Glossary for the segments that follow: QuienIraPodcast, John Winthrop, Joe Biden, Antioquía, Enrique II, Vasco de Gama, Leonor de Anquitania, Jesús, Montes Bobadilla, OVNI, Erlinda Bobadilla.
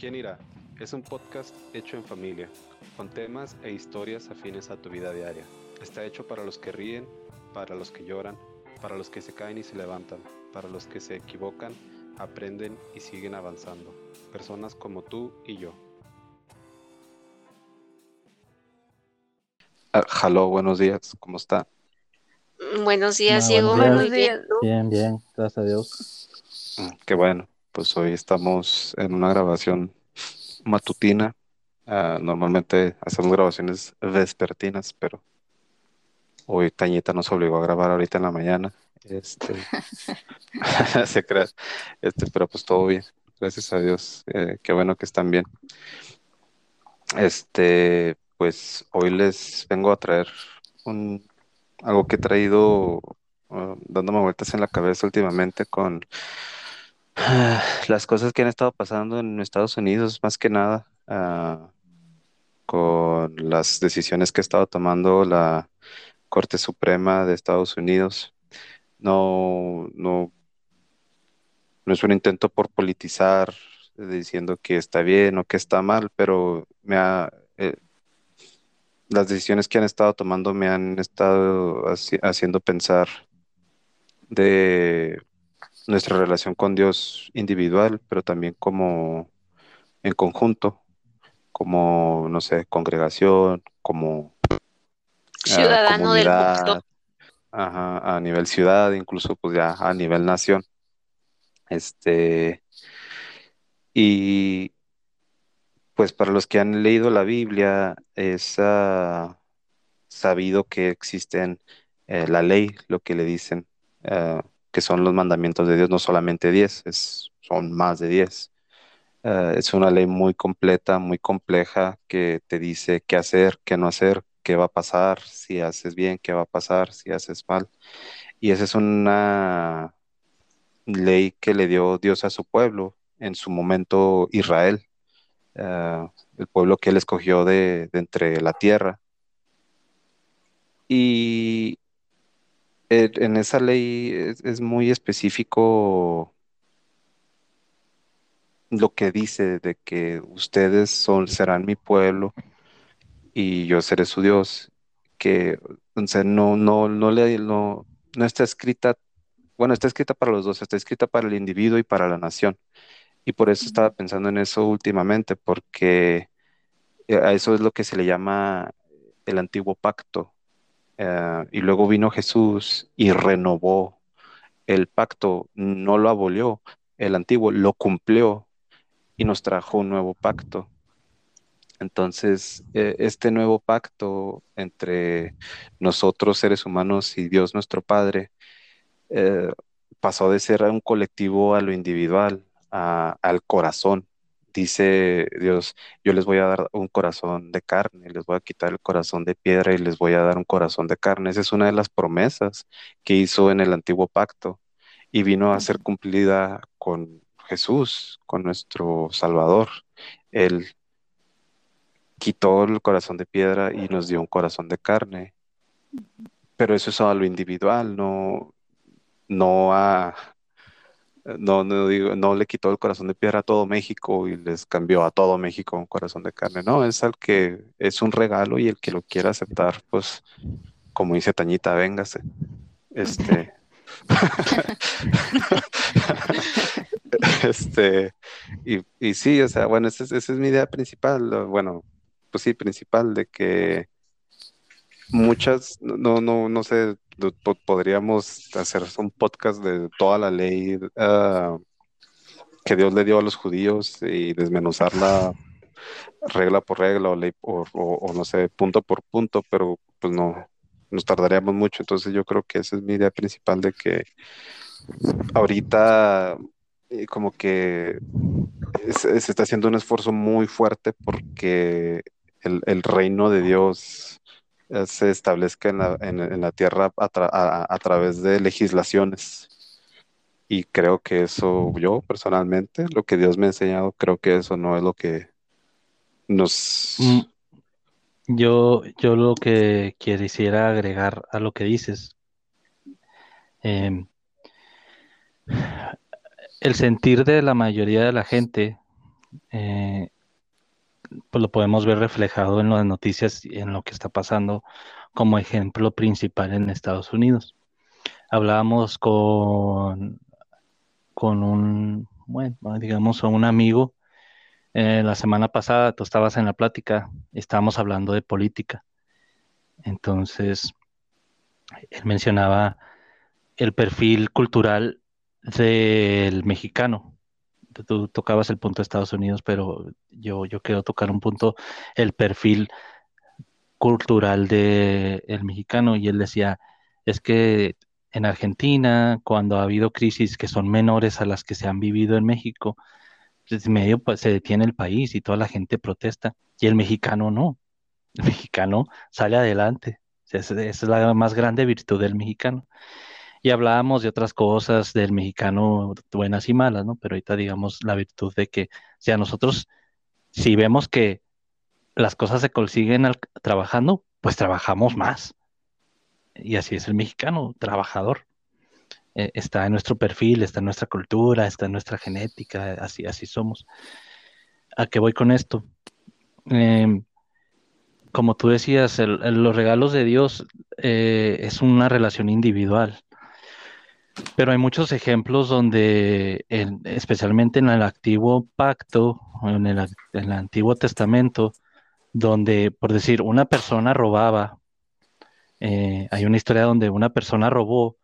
¿Quién irá? Es un podcast hecho en familia, con temas e historias afines a tu vida diaria. Está hecho para los que ríen, para los que lloran, para los que se caen y se levantan, para los que se equivocan, aprenden y siguen avanzando. Personas como tú y yo. Hello, buenos días, ¿cómo está? Buenos días, Diego. Buenos días. Bien, gracias a Dios. Qué bueno, pues hoy estamos en una grabación matutina. Normalmente hacemos grabaciones vespertinas, pero hoy Tañita nos obligó a grabar ahorita en la mañana. Se crea. Pero pues todo bien, gracias a Dios. Qué bueno que están bien. Pues hoy les vengo a traer algo que he traído dándome vueltas en la cabeza últimamente con las cosas que han estado pasando en Estados Unidos, más que nada, con las decisiones que ha estado tomando la Corte Suprema de Estados Unidos. No es un intento por politizar, diciendo que está bien o que está mal, pero las decisiones que han estado tomando me han estado haciendo pensar de nuestra relación con Dios individual, pero también como en conjunto, como, no sé, congregación, como ciudadano comunidad, del mundo. Ajá, a nivel ciudad, incluso pues ya a nivel nación. Y pues para los que han leído la Biblia, es sabido que existen la ley, lo que le dicen, que son los mandamientos de Dios, no solamente 10, son más de 10. Es una ley muy completa, muy compleja, que te dice qué hacer, qué no hacer, qué va a pasar si haces bien, qué va a pasar si haces mal. Y esa es una ley que le dio Dios a su pueblo, en su momento Israel, el pueblo que él escogió de entre la tierra. Y en esa ley es muy específico lo que dice de que ustedes serán mi pueblo y yo seré su Dios, que o sea, no está escrita, bueno, está escrita para los dos, está escrita para el individuo y para la nación. Y por eso estaba pensando en eso últimamente, porque a eso es lo que se le llama el antiguo pacto. Y luego vino Jesús y renovó el pacto, no lo abolió, el antiguo lo cumplió y nos trajo un nuevo pacto. Entonces, este nuevo pacto entre nosotros seres humanos y Dios nuestro Padre pasó de ser un colectivo a lo individual, al corazón. Dice Dios, yo les voy a dar un corazón de carne, les voy a quitar el corazón de piedra y les voy a dar un corazón de carne. Esa es una de las promesas que hizo en el antiguo pacto y vino a ser cumplida con Jesús, con nuestro Salvador. Él quitó el corazón de piedra y nos dio un corazón de carne. Pero eso es a lo individual, no le quitó el corazón de piedra a todo México y les cambió a todo México un corazón de carne. No, es al que es un regalo y el que lo quiera aceptar, pues, como dice Tañita, véngase. Y sí, o sea, bueno, esa es mi idea principal. Bueno, pues sí, principal, de que muchas, no sé, podríamos hacer un podcast de toda la ley que Dios le dio a los judíos y desmenuzarla regla por regla o ley o no sé, punto por punto, pero pues no, nos tardaríamos mucho. Entonces yo creo que esa es mi idea principal, de que ahorita como que se está haciendo un esfuerzo muy fuerte porque el reino de Dios se establezca en la tierra a través de legislaciones. Y creo que eso, yo personalmente, lo que Dios me ha enseñado, creo que eso no es lo que nos... Yo lo que quisiera agregar a lo que dices, el sentir de la mayoría de la gente pues lo podemos ver reflejado en las noticias y en lo que está pasando como ejemplo principal en Estados Unidos. Hablábamos con un, bueno, digamos, un amigo la semana pasada. Tú estabas en la plática, estábamos hablando de política. Entonces, él mencionaba el perfil cultural del mexicano. Tú tocabas el punto de Estados Unidos, pero yo quiero tocar un punto, el perfil cultural del mexicano. Y él decía, es que en Argentina, cuando ha habido crisis que son menores a las que se han vivido en México, medio pues, se detiene el país y toda la gente protesta. Y el mexicano no. El mexicano sale adelante. Esa es la más grande virtud del mexicano. Y hablábamos de otras cosas del mexicano, buenas y malas, ¿no? Pero ahorita digamos la virtud de que, o sea, nosotros, si vemos que las cosas se consiguen trabajando, pues trabajamos más. Y así es el mexicano, trabajador. Está en nuestro perfil, está en nuestra cultura, está en nuestra genética, así somos. ¿A qué voy con esto? Como tú decías, los regalos de Dios es una relación individual. Pero hay muchos ejemplos donde, especialmente en el antiguo pacto, en el antiguo testamento, donde, por decir, una persona robaba. Hay una historia donde una persona robó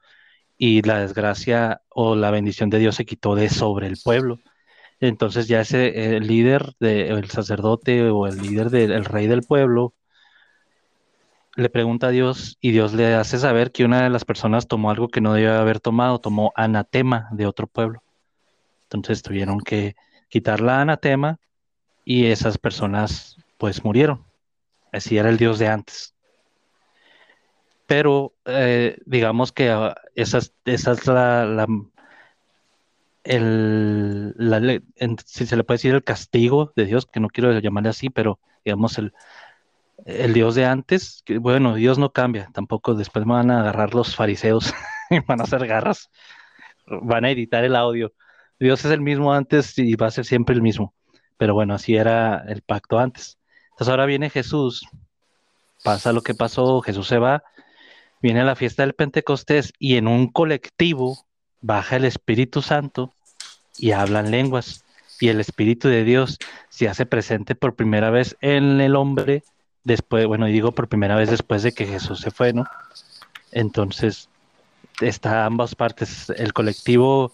y la desgracia o la bendición de Dios se quitó de sobre el pueblo. Entonces ya ese el sacerdote o el líder del rey del pueblo le pregunta a Dios, y Dios le hace saber que una de las personas tomó algo que no debía haber tomado, tomó anatema de otro pueblo. Entonces tuvieron que quitar la anatema y esas personas pues murieron. Así era el Dios de antes. Pero digamos que esa es si se le puede decir el castigo de Dios, que no quiero llamarle así, pero digamos el Dios de antes, que, bueno, Dios no cambia, tampoco después me van a agarrar los fariseos y van a hacer garras, van a editar el audio. Dios es el mismo antes y va a ser siempre el mismo, pero bueno, así era el pacto antes. Entonces ahora viene Jesús, pasa lo que pasó, Jesús se va, viene a la fiesta del Pentecostés y en un colectivo baja el Espíritu Santo y hablan lenguas, y el Espíritu de Dios se hace presente por primera vez en el hombre después, bueno, digo por primera vez después de que Jesús se fue, ¿no? Entonces, está ambas partes, el colectivo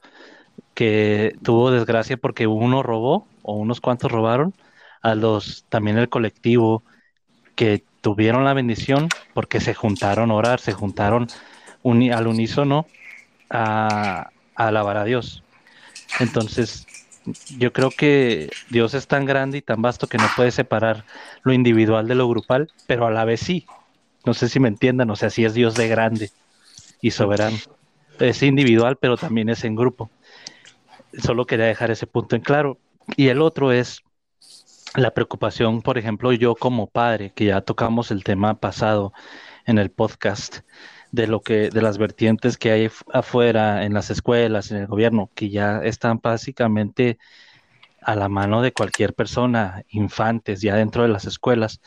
que tuvo desgracia porque uno robó, o unos cuantos robaron, también el colectivo que tuvieron la bendición porque se juntaron a orar, se juntaron al unísono a alabar a Dios. Entonces, yo creo que Dios es tan grande y tan vasto que no puede separar lo individual de lo grupal, pero a la vez sí. No sé si me entiendan, o sea, sí es Dios de grande y soberano. Es individual, pero también es en grupo. Solo quería dejar ese punto en claro. Y el otro es la preocupación, por ejemplo, yo como padre, que ya tocamos el tema pasado en el podcast, de las vertientes que hay afuera, en las escuelas, en el gobierno, que ya están básicamente a la mano de cualquier persona, infantes, ya dentro de las escuelas,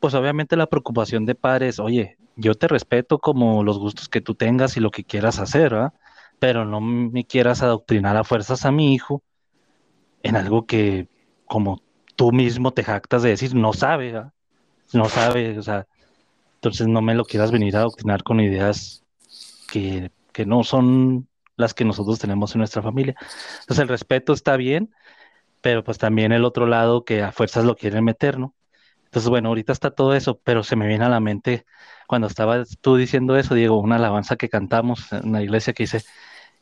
pues obviamente la preocupación de padres, oye, yo te respeto como los gustos que tú tengas y lo que quieras hacer, ¿verdad? Pero no me quieras adoctrinar a fuerzas a mi hijo en algo que, como tú mismo te jactas de decir, no sabe, ¿verdad? No sabe, o sea, entonces no me lo quieras venir a adoctrinar con ideas que no son las que nosotros tenemos en nuestra familia. Entonces el respeto está bien, pero pues también el otro lado que a fuerzas lo quieren meter, ¿no? Entonces bueno, ahorita está todo eso, pero se me viene a la mente cuando estabas tú diciendo eso, Diego, una alabanza que cantamos en la iglesia que dice,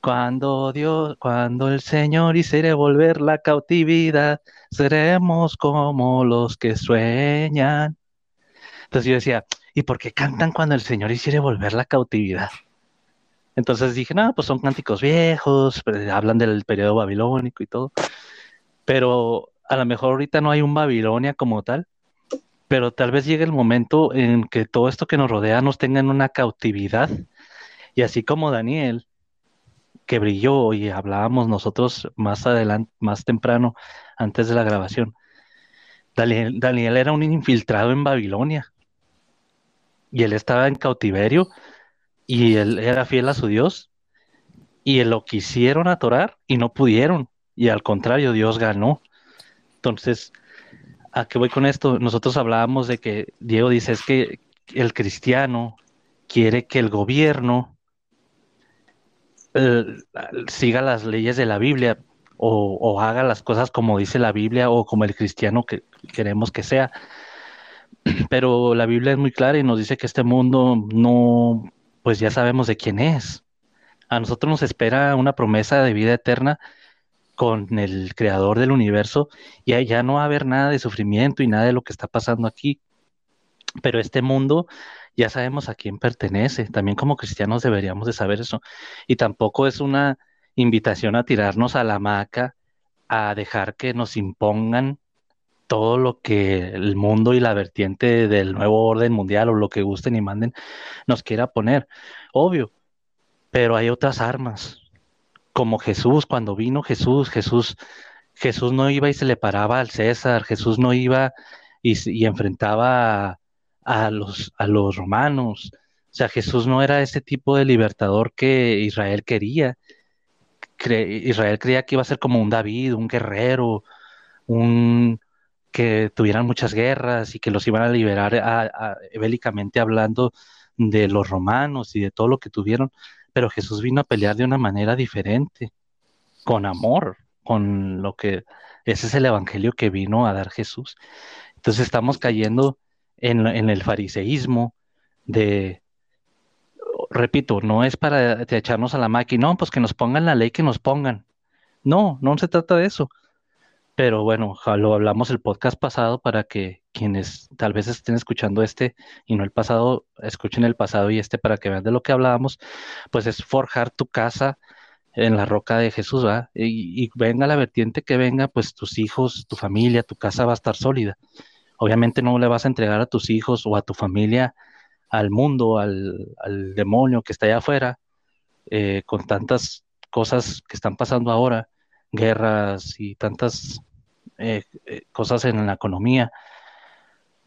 cuando el Señor hiciere volver la cautividad, seremos como los que sueñan. Entonces yo decía, ¿y por qué cantan cuando el Señor hiciere volver la cautividad? Entonces dije, no, pues son cánticos viejos, hablan del periodo babilónico y todo. Pero a lo mejor ahorita no hay un Babilonia como tal, pero tal vez llegue el momento en que todo esto que nos rodea nos tenga en una cautividad. Y así como Daniel, que brilló, y hablábamos nosotros más adelante, más temprano, antes de la grabación. Daniel era un infiltrado en Babilonia y él estaba en cautiverio y él era fiel a su Dios y él lo quisieron atorar y no pudieron, y al contrario, Dios ganó. Entonces, ¿a qué voy con esto? Nosotros hablábamos de que Diego dice, es que el cristiano quiere que el gobierno siga las leyes de la Biblia o haga las cosas como dice la Biblia o como el cristiano que queremos que sea. Pero la Biblia es muy clara y nos dice que este mundo no, pues ya sabemos de quién es. A nosotros nos espera una promesa de vida eterna con el creador del universo, y allá no va a haber nada de sufrimiento y nada de lo que está pasando aquí. Pero este mundo ya sabemos a quién pertenece. También como cristianos deberíamos de saber eso. Y tampoco es una invitación a tirarnos a la hamaca, a dejar que nos impongan todo lo que el mundo y la vertiente del nuevo orden mundial o lo que gusten y manden nos quiera poner. Obvio, pero hay otras armas. Como Jesús, cuando vino Jesús no iba y se le paraba al César, Jesús no iba y enfrentaba a los romanos. O sea, Jesús no era ese tipo de libertador que Israel quería. Israel creía que iba a ser como un David, un guerrero, que tuvieran muchas guerras y que los iban a liberar bélicamente hablando de los romanos y de todo lo que tuvieron. Pero Jesús vino a pelear de una manera diferente, con amor, con lo que... Ese es el evangelio que vino a dar Jesús. Entonces estamos cayendo en el fariseísmo de... Repito, no es para echarnos a la máquina, no, pues que nos pongan la ley que nos pongan. No, no se trata de eso. Pero bueno, lo hablamos el podcast pasado para que quienes tal vez estén escuchando este y no el pasado, escuchen el pasado y este para que vean de lo que hablábamos. Pues es forjar tu casa en la roca de Jesús, ¿verdad? Y venga la vertiente que venga, pues tus hijos, tu familia, tu casa va a estar sólida. Obviamente no le vas a entregar a tus hijos o a tu familia al mundo, al demonio que está allá afuera, con tantas cosas que están pasando ahora, guerras y tantas cosas en la economía.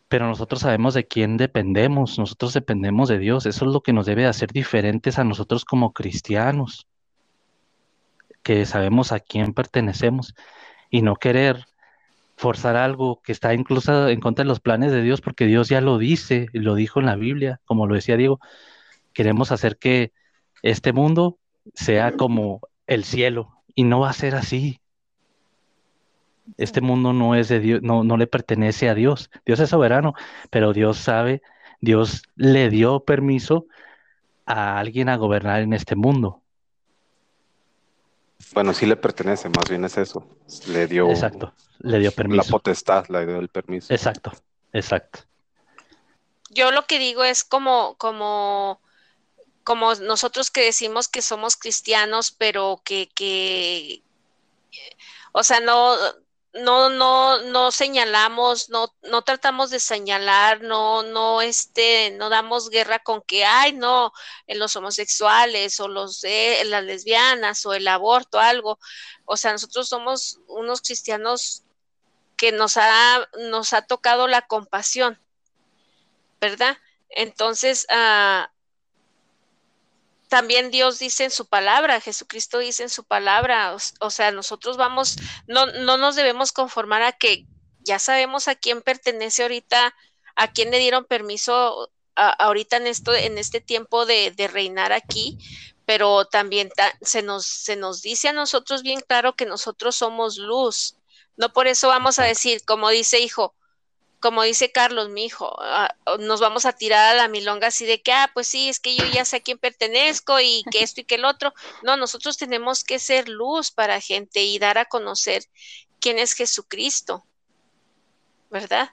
Pero nosotros sabemos de quién dependemos, nosotros dependemos de Dios. Eso es lo que nos debe hacer diferentes a nosotros como cristianos, que sabemos a quién pertenecemos, y no querer forzar algo que está incluso en contra de los planes de Dios, porque Dios ya lo dice, lo dijo en la Biblia, como lo decía Diego. Queremos hacer que este mundo sea como el cielo, y no va a ser así. Este mundo no es de Dios, no le pertenece a Dios. Dios es soberano, pero Dios sabe, Dios le dio permiso a alguien a gobernar en este mundo. Bueno, sí le pertenece, más bien es eso. Le dio... Exacto, le dio permiso. La potestad, le dio el permiso. Exacto. Yo lo que digo es como nosotros que decimos que somos cristianos, pero que o sea, no señalamos, no tratamos de señalar, no damos guerra con que ay no, los homosexuales o las lesbianas o el aborto, algo. O sea, nosotros somos unos cristianos que nos ha tocado la compasión, ¿verdad? Entonces, también Dios dice en su palabra, Jesucristo dice en su palabra, o sea, nosotros vamos, no nos debemos conformar a que ya sabemos a quién pertenece ahorita, a quién le dieron permiso ahorita en este tiempo de reinar aquí, pero también se nos dice a nosotros bien claro que nosotros somos luz. No por eso vamos a decir, como dice Carlos, mi hijo, nos vamos a tirar a la milonga así de que, pues sí, es que yo ya sé a quién pertenezco y que esto y que el otro. No, nosotros tenemos que ser luz para gente y dar a conocer quién es Jesucristo, ¿verdad?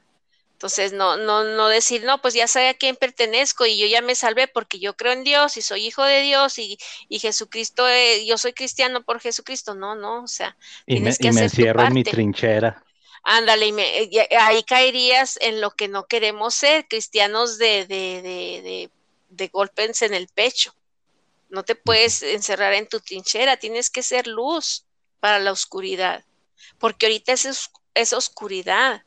Entonces, no decir, no, pues ya sé a quién pertenezco y yo ya me salvé porque yo creo en Dios y soy hijo de Dios y Jesucristo, yo soy cristiano por Jesucristo. No, o sea, tienes que hacer tu parte. Y me encierro en mi trinchera. Ándale, y ahí caerías en lo que no queremos ser, cristianos de golpes en el pecho, No te puedes encerrar en tu trinchera, tienes que ser luz para la oscuridad, porque ahorita es oscuridad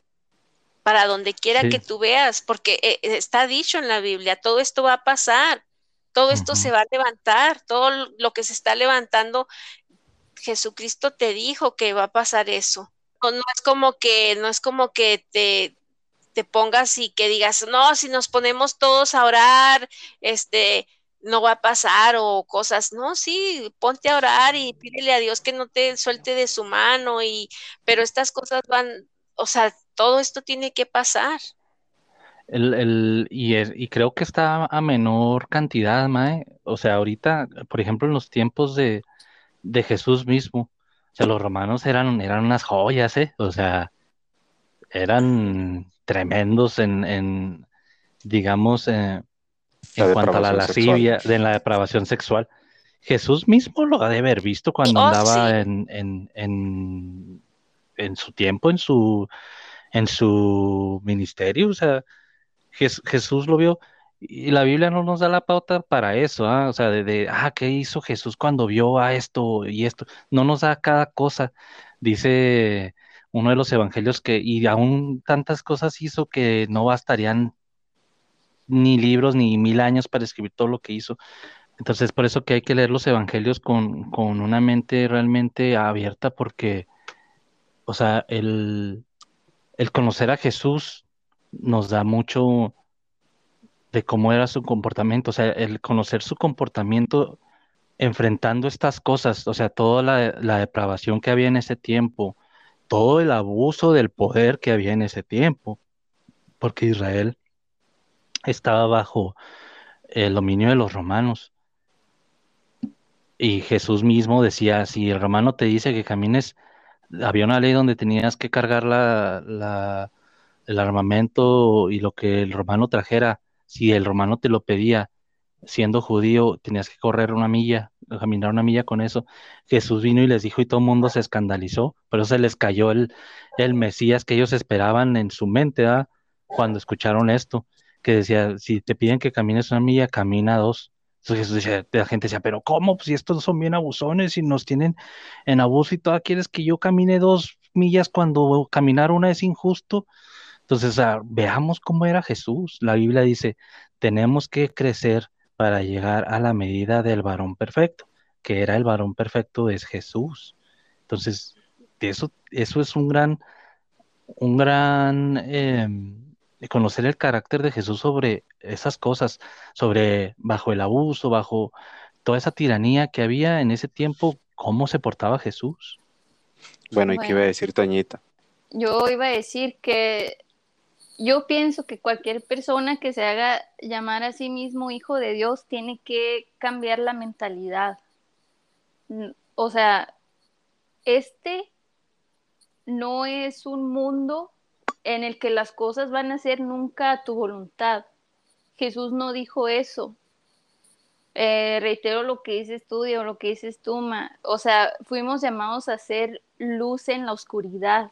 para donde quiera que tú veas, porque está dicho en la Biblia, todo esto va a pasar, todo esto se va a levantar, todo lo que se está levantando, Jesucristo te dijo que va a pasar eso. No es como que te pongas y que digas, no, si nos ponemos todos a orar, no va a pasar o cosas, no, sí, ponte a orar y pídele a Dios que no te suelte de su mano, pero estas cosas van, o sea, todo esto tiene que pasar. Y creo que está a menor cantidad, Mae, o sea, ahorita, por ejemplo, en los tiempos de Jesús mismo, o sea, los romanos eran unas joyas, o sea, eran tremendos en digamos, en cuanto a la lascivia, de la depravación sexual. Jesús mismo lo ha de haber visto cuando andaba en su tiempo, en su ministerio. O sea, Jesús lo vio y la Biblia no nos da la pauta para eso. O sea, ¿qué hizo Jesús cuando vio a esto y esto? No nos da cada cosa. Dice uno de los evangelios que, y aún tantas cosas hizo que no bastarían ni libros, ni 1000 años para escribir todo lo que hizo. Entonces, por eso que hay que leer los evangelios con una mente realmente abierta, porque, o sea, el conocer a Jesús nos da mucho de cómo era su comportamiento, o sea, el conocer su comportamiento enfrentando estas cosas, o sea, toda la depravación que había en ese tiempo, todo el abuso del poder que había en ese tiempo, porque Israel estaba bajo el dominio de los romanos. Y Jesús mismo decía, si el romano te dice que camines, había una ley donde tenías que cargar el armamento y lo que el romano trajera. Si el romano te lo pedía, siendo judío, tenías que correr 1 milla, caminar 1 milla con eso. Jesús vino y les dijo y todo el mundo se escandalizó, pero se les cayó el Mesías que ellos esperaban en su mente, ¿verdad? Cuando escucharon esto, que decía, si te piden que camines 1 milla, camina 2. Entonces Jesús decía, la gente decía, pero ¿cómo? Pues si estos son bien abusones y nos tienen en abuso y todo, ¿quieres que yo camine 2 millas cuando caminar 1 es injusto? Entonces, veamos cómo era Jesús. La Biblia dice, tenemos que crecer para llegar a la medida del varón perfecto, que era el varón perfecto es Jesús. Entonces, eso es un gran conocer el carácter de Jesús sobre esas cosas, sobre bajo el abuso, bajo toda esa tiranía que había en ese tiempo, cómo se portaba Jesús. Bueno, ¿y qué iba a decir Toñita? Yo iba a decir que yo pienso que cualquier persona que se haga llamar a sí mismo hijo de Dios tiene que cambiar la mentalidad. O sea, este no es un mundo en el que las cosas van a ser nunca a tu voluntad. Jesús no dijo eso. Reitero lo que dices tú, Diego, lo que dices tú, Ma. O sea, fuimos llamados a ser luz en la oscuridad.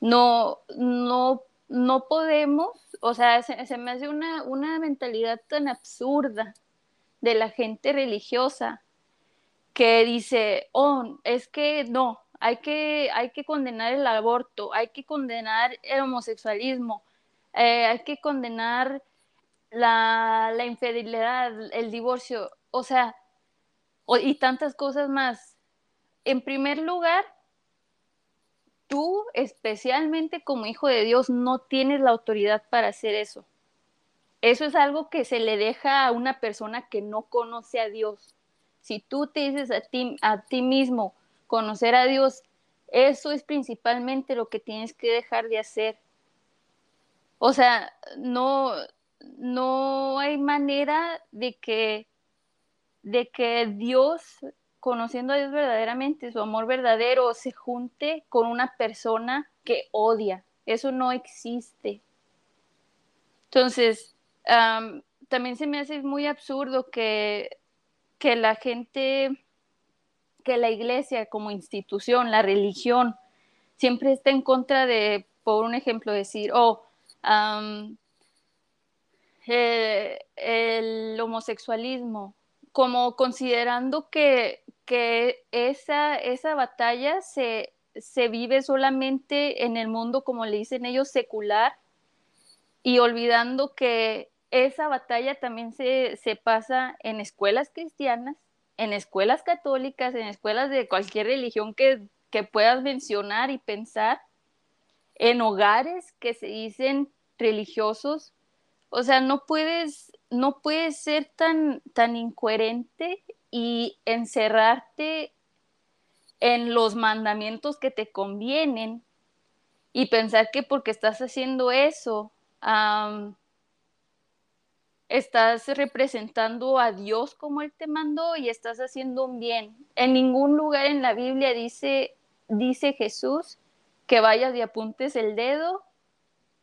No podemos, o sea, se me hace una mentalidad tan absurda de la gente religiosa que dice, es que no, hay que condenar el aborto, hay que condenar el homosexualismo, hay que condenar la infidelidad, el divorcio, o sea, y tantas cosas más. En primer lugar, tú, especialmente como hijo de Dios, no tienes la autoridad para hacer eso. Eso es algo que se le deja a una persona que no conoce a Dios. Si tú te dices a ti mismo conocer a Dios, eso es principalmente lo que tienes que dejar de hacer. O sea, no hay manera de que Dios, conociendo a Dios verdaderamente, su amor verdadero, se junte con una persona que odia. Eso no existe. Entonces, también se me hace muy absurdo que la gente, que la iglesia como institución, la religión, siempre está en contra de, por un ejemplo, decir, el homosexualismo, como considerando que esa batalla se vive solamente en el mundo, como le dicen ellos, secular, y olvidando que esa batalla también se pasa en escuelas cristianas, en escuelas católicas, en escuelas de cualquier religión que puedas mencionar y pensar, en hogares que se dicen religiosos. O sea, no puedes ser tan incoherente y encerrarte en los mandamientos que te convienen y pensar que porque estás haciendo eso, estás representando a Dios como Él te mandó y estás haciendo un bien. En ningún lugar en la Biblia dice Jesús que vayas y apuntes el dedo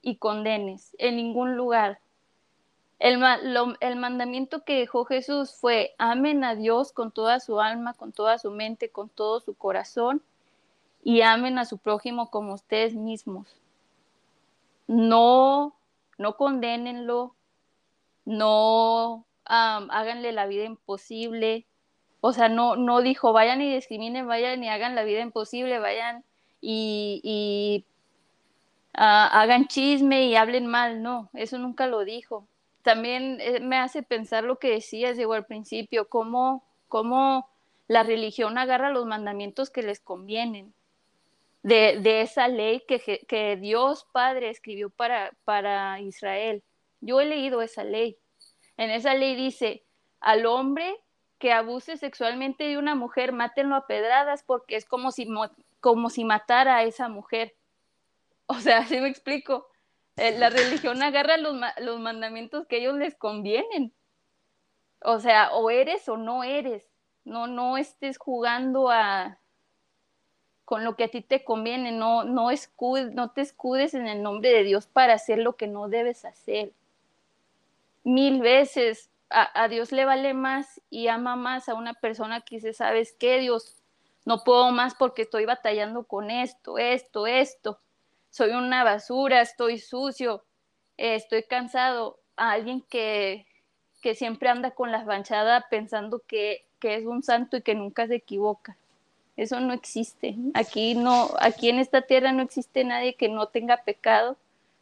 y condenes. En ningún lugar. El mandamiento que dejó Jesús fue: amen a Dios con toda su alma, con toda su mente, con todo su corazón, y amen a su prójimo como ustedes mismos. No condénenlo, no háganle la vida imposible. O sea, no dijo vayan y discriminen, vayan y hagan la vida imposible, vayan y hagan chisme y hablen mal. No, eso nunca lo dijo. También me hace pensar lo que decías, digo, al principio, cómo la religión agarra los mandamientos que les convienen de esa ley que Dios Padre escribió para Israel. Yo he leído esa ley. En esa ley dice: al hombre que abuse sexualmente de una mujer, mátenlo a pedradas, porque es como si matara a esa mujer. O sea, ¿sí me explico? La religión agarra los mandamientos que ellos les convienen. O sea, o eres o no eres. No estés jugando con lo que a ti te conviene. No te escudes en el nombre de Dios para hacer lo que no debes hacer. Mil veces a Dios le vale más y ama más a una persona que dice: ¿sabes qué, Dios? No puedo más porque estoy batallando con esto. Soy una basura, estoy sucio, estoy cansado. A alguien que siempre anda con la manchada pensando que es un santo y que nunca se equivoca. Eso no existe. Aquí en esta tierra no existe nadie que no tenga pecado,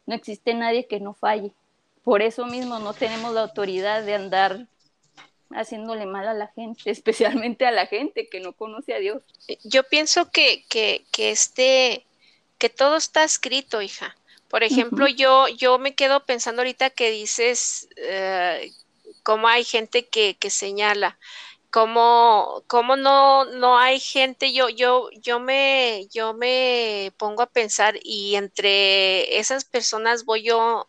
no existe nadie que no falle. Por eso mismo no tenemos la autoridad de andar haciéndole mal a la gente, especialmente a la gente que no conoce a Dios. Yo pienso que todo está escrito, hija. Por ejemplo, uh-huh. yo me quedo pensando ahorita que dices cómo hay gente que señala, cómo no hay gente. Yo me pongo a pensar, y entre esas personas voy yo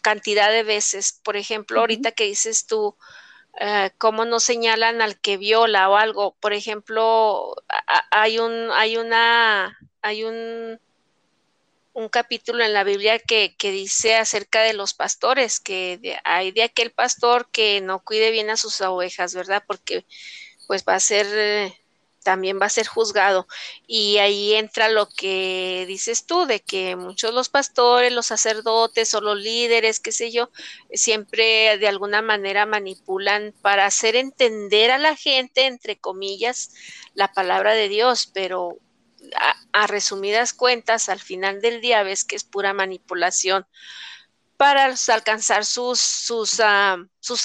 cantidad de veces. Por ejemplo, uh-huh. ahorita que dices tú, cómo no señalan al que viola o algo. Por ejemplo, hay un capítulo en la Biblia que dice acerca de los pastores, hay de aquel pastor que no cuide bien a sus ovejas, ¿verdad? Porque pues también va a ser juzgado. Y ahí entra lo que dices tú, de que muchos los pastores, los sacerdotes o los líderes, qué sé yo, siempre de alguna manera manipulan para hacer entender a la gente, entre comillas, la palabra de Dios, pero a resumidas cuentas, al final del día ves que es pura manipulación para alcanzar sus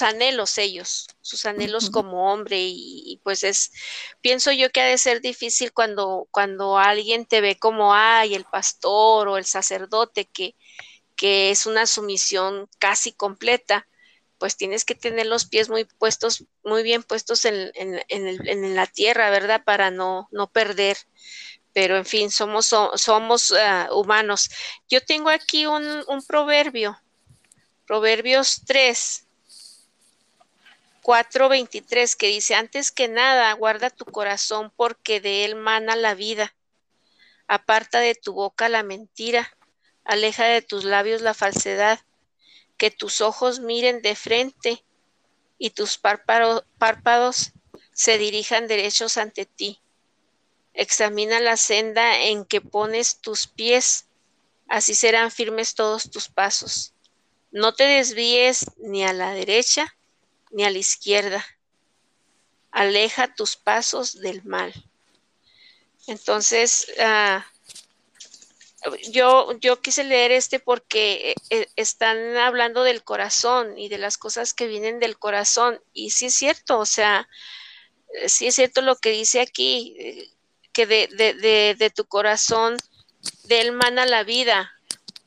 anhelos ellos, sus anhelos uh-huh. como hombre, y pues pienso yo que ha de ser difícil cuando alguien te ve como el pastor o el sacerdote, que es una sumisión casi completa. Pues tienes que tener los pies muy bien puestos en la tierra, ¿verdad? Para no perder. Pero en fin, somos humanos. Yo tengo aquí un proverbio, Proverbios 3, 4:23, que dice: antes que nada guarda tu corazón, porque de él mana la vida. Aparta de tu boca la mentira, aleja de tus labios la falsedad, que tus ojos miren de frente y tus párpados se dirijan derechos ante ti. Examina la senda en que pones tus pies, así serán firmes todos tus pasos. No te desvíes ni a la derecha ni a la izquierda. Aleja tus pasos del mal. Entonces, yo quise leer porque están hablando del corazón y de las cosas que vienen del corazón. Y sí es cierto, o sea, sí es cierto lo que dice aquí, que de tu corazón, de él mana la vida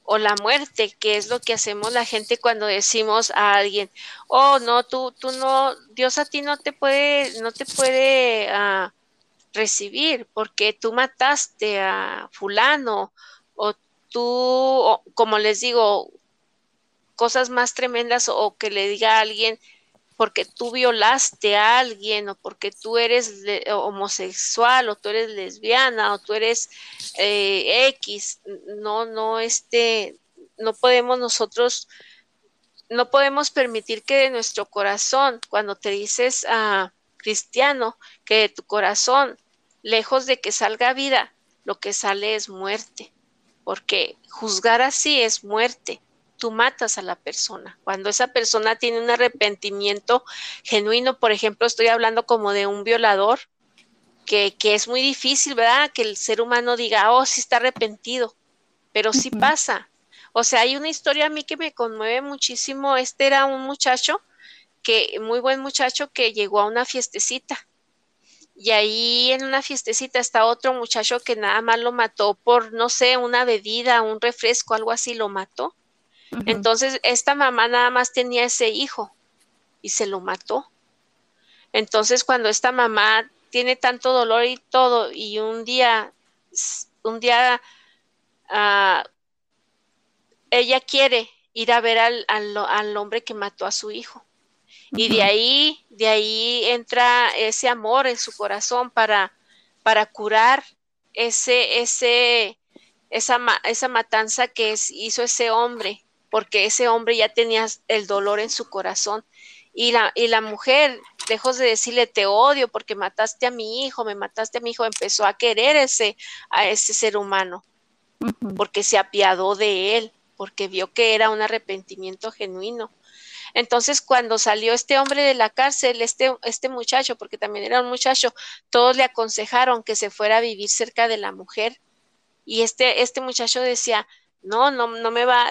o la muerte, que es lo que hacemos la gente cuando decimos a alguien, oh, no, tú no, Dios a ti no te puede recibir porque tú mataste a fulano, o tú, o, como les digo, cosas más tremendas, o que le diga a alguien porque tú violaste a alguien, o porque tú eres homosexual, o tú eres lesbiana, o tú eres X. No podemos nosotros, no podemos permitir que de nuestro corazón, cuando te dices cristiano, que de tu corazón, lejos de que salga vida, lo que sale es muerte, porque juzgar así es muerte. Tú matas a la persona. Cuando esa persona tiene un arrepentimiento genuino, por ejemplo, estoy hablando como de un violador, que es muy difícil, ¿verdad? Que el ser humano diga, oh, sí está arrepentido, pero sí pasa. O sea, hay una historia a mí que me conmueve muchísimo. Este era un muchacho, muy buen muchacho, que llegó a una fiestecita. Y ahí en una fiestecita está otro muchacho que nada más lo mató por, no sé, una bebida, un refresco, algo así, lo mató. Entonces esta mamá nada más tenía ese hijo y se lo mató. Entonces cuando esta mamá tiene tanto dolor y todo, y un día ella quiere ir a ver al hombre que mató a su hijo, y de ahí entra ese amor en su corazón para curar esa matanza que hizo ese hombre, porque ese hombre ya tenía el dolor en su corazón. Y la mujer, lejos de decirle te odio porque mataste a mi hijo, me mataste a mi hijo, empezó a querer a ese ser humano, porque se apiadó de él, porque vio que era un arrepentimiento genuino. Entonces cuando salió este hombre de la cárcel, este muchacho, porque también era un muchacho, todos le aconsejaron que se fuera a vivir cerca de la mujer, y este muchacho decía, no le va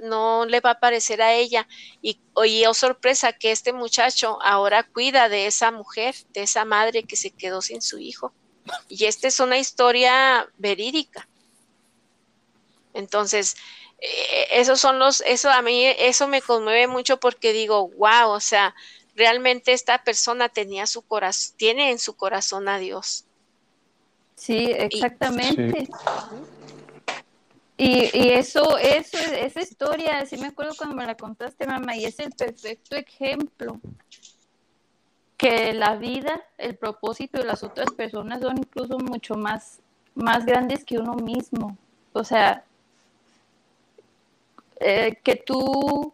a parecer a ella. Y oh, sorpresa, que este muchacho ahora cuida de esa mujer, de esa madre que se quedó sin su hijo. Y esta es una historia verídica. Entonces, eso a mí, eso me conmueve mucho, porque digo, wow, o sea, realmente esta persona tiene en su corazón a Dios. Sí, exactamente. Y esa historia, sí me acuerdo cuando me la contaste, mamá, y es el perfecto ejemplo que la vida, el propósito de las otras personas son incluso mucho más grandes que uno mismo. O sea, que tú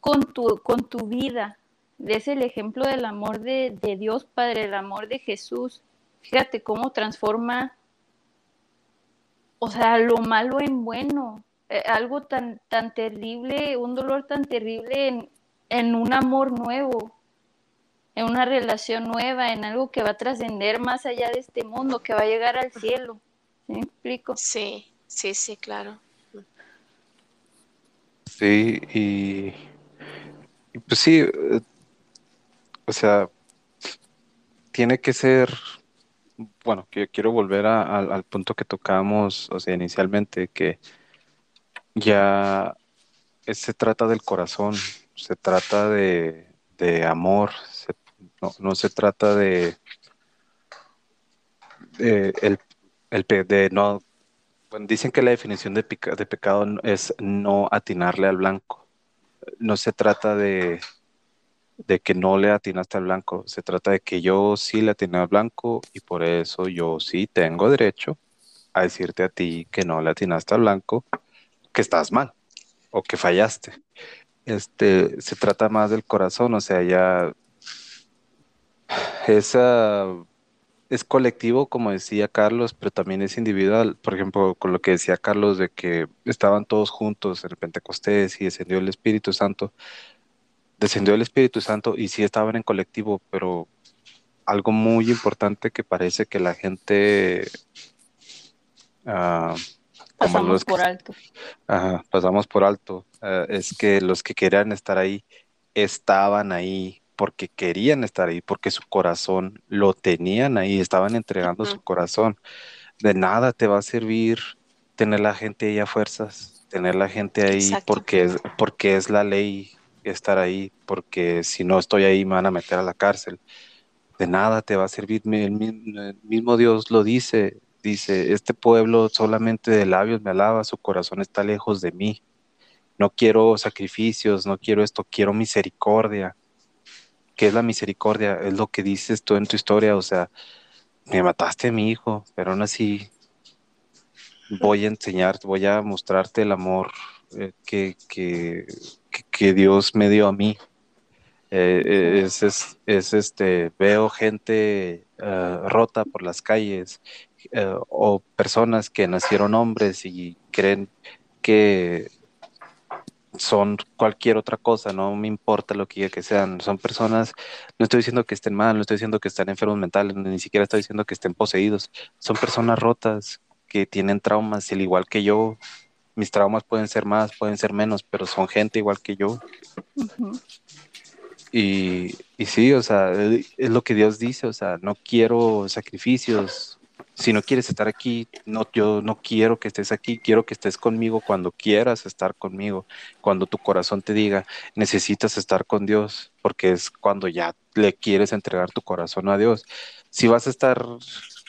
con tu vida des el ejemplo del amor de Dios Padre, el amor de Jesús. Fíjate cómo transforma, o sea, lo malo en bueno, algo tan terrible, un dolor tan terrible en un amor nuevo, en una relación nueva, en algo que va a trascender más allá de este mundo, que va a llegar al cielo. ¿Sí me explico? Sí, sí, sí, claro. Sí, y pues sí, o sea, tiene que ser... Bueno, que quiero volver al punto que tocamos, o sea, inicialmente, que ya se trata del corazón, se trata de amor, no se trata de bueno, dicen que la definición de pecado es no atinarle al blanco. No se trata de que no le atinaste al blanco, se trata de que yo sí le atiné al blanco, y por eso yo sí tengo derecho a decirte a ti que no le atinaste al blanco, que estás mal o que fallaste. Se trata más del corazón, o sea, ya es colectivo, como decía Carlos, pero también es individual. Por ejemplo, con lo que decía Carlos de que estaban todos juntos en el Pentecostés y descendió el Espíritu Santo, descendió el Espíritu Santo y sí estaban en colectivo, pero algo muy importante que parece que la gente... pasamos por alto, es que los que querían estar ahí estaban ahí porque querían estar ahí, porque su corazón lo tenían ahí, estaban entregando su corazón. De nada te va a servir tener la gente ahí a fuerzas, tener la gente ahí. Exacto. porque es la ley estar ahí, porque si no estoy ahí me van a meter a la cárcel. De nada te va a servir. El mismo Dios lo dice, este pueblo solamente de labios me alaba, su corazón está lejos de mí. No quiero sacrificios, no quiero esto, quiero misericordia. ¿Qué es la misericordia? Es lo que dices tú en tu historia, o sea, me mataste a mi hijo, pero aún así voy a mostrarte el amor que Dios me dio a mí. Veo gente rota por las calles, o personas que nacieron hombres y creen que son cualquier otra cosa, no me importa lo que sean, son personas, no estoy diciendo que estén mal, no estoy diciendo que estén enfermos mentales, ni siquiera estoy diciendo que estén poseídos, son personas rotas que tienen traumas, al igual que yo. Mis traumas pueden ser más, pueden ser menos, pero son gente igual que yo. Uh-huh. Y sí, o sea, es lo que Dios dice, o sea, no quiero sacrificios. Si no quieres estar aquí, yo no quiero que estés aquí, quiero que estés conmigo cuando quieras estar conmigo, cuando tu corazón te diga, necesitas estar con Dios, porque es cuando ya le quieres entregar tu corazón a Dios. Si vas a estar,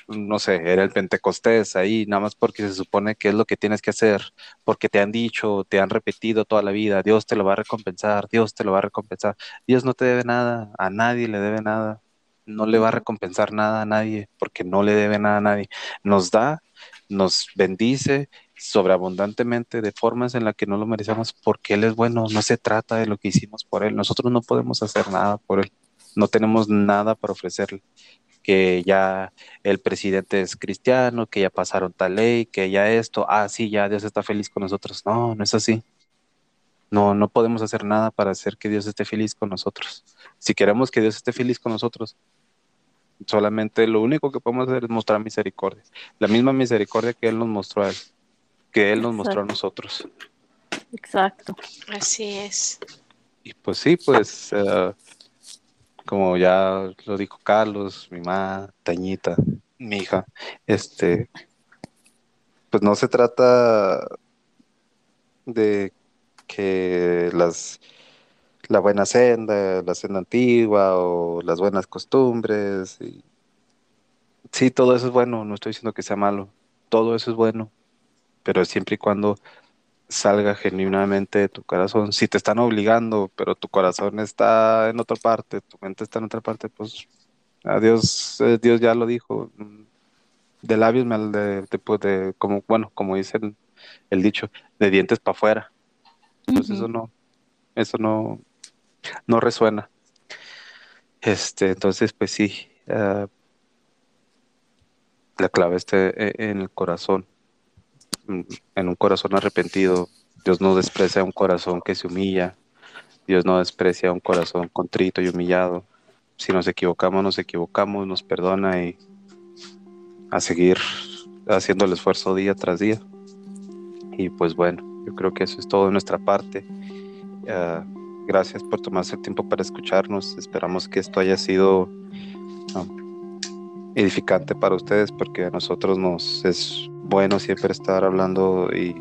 no sé, era el Pentecostés ahí, nada más porque se supone que es lo que tienes que hacer, porque te han dicho, te han repetido toda la vida, Dios te lo va a recompensar, Dios te lo va a recompensar. Dios no te debe nada, a nadie le debe nada. No le va a recompensar nada a nadie, porque no le debe nada a nadie. Nos da, nos bendice sobreabundantemente de formas en las que no lo merecemos, porque Él es bueno. No se trata de lo que hicimos por Él. Nosotros no podemos hacer nada por Él. No tenemos nada para ofrecerle. Que ya el presidente es cristiano, que ya pasaron tal ley, que ya esto, sí, ya Dios está feliz con nosotros. No, no es así. No podemos hacer nada para hacer que Dios esté feliz con nosotros. Si queremos que Dios esté feliz con nosotros, solamente lo único que podemos hacer es mostrar misericordia. La misma misericordia que Él nos mostró a Él, que Él nos mostró a nosotros. Exacto. Así es. Y pues sí, pues como ya lo dijo Carlos, mi mamá, Tañita, mi hija, pues no se trata de que la buena senda, la senda antigua o las buenas costumbres. Sí, todo eso es bueno, no estoy diciendo que sea malo, todo eso es bueno, pero siempre y cuando salga genuinamente de tu corazón. Si te están obligando, pero tu corazón está en otra parte, tu mente está en otra parte, pues adiós, Dios ya lo dijo, de labios, como dice el dicho, de dientes para afuera. Pues eso no resuena. Entonces, pues sí, la clave está en el corazón, en un corazón arrepentido. Dios no desprecia un corazón que se humilla, Dios no desprecia un corazón contrito y humillado. Si nos equivocamos, nos perdona y a seguir haciendo el esfuerzo día tras día. Y pues bueno, yo creo que eso es todo de nuestra parte. Gracias por tomarse el tiempo para escucharnos. Esperamos que esto haya sido edificante para ustedes, porque a nosotros nos es bueno siempre estar hablando y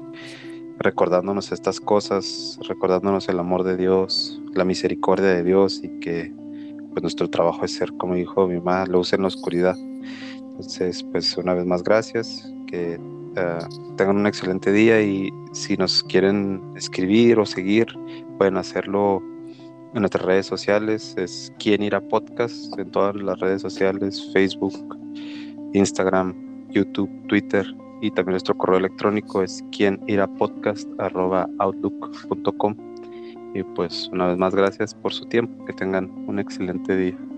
recordándonos estas cosas, recordándonos el amor de Dios, la misericordia de Dios, y que pues nuestro trabajo es ser, como dijo mi mamá, luz en la oscuridad. Entonces, pues una vez más, gracias, que tengan un excelente día, y si nos quieren escribir o seguir, pueden hacerlo en nuestras redes sociales. Es Quien Ira Podcast en todas las redes sociales: Facebook, Instagram, YouTube, Twitter, y también nuestro correo electrónico es QuienIraPodcast@outlook.com. Y pues una vez más, gracias por su tiempo, que tengan un excelente día.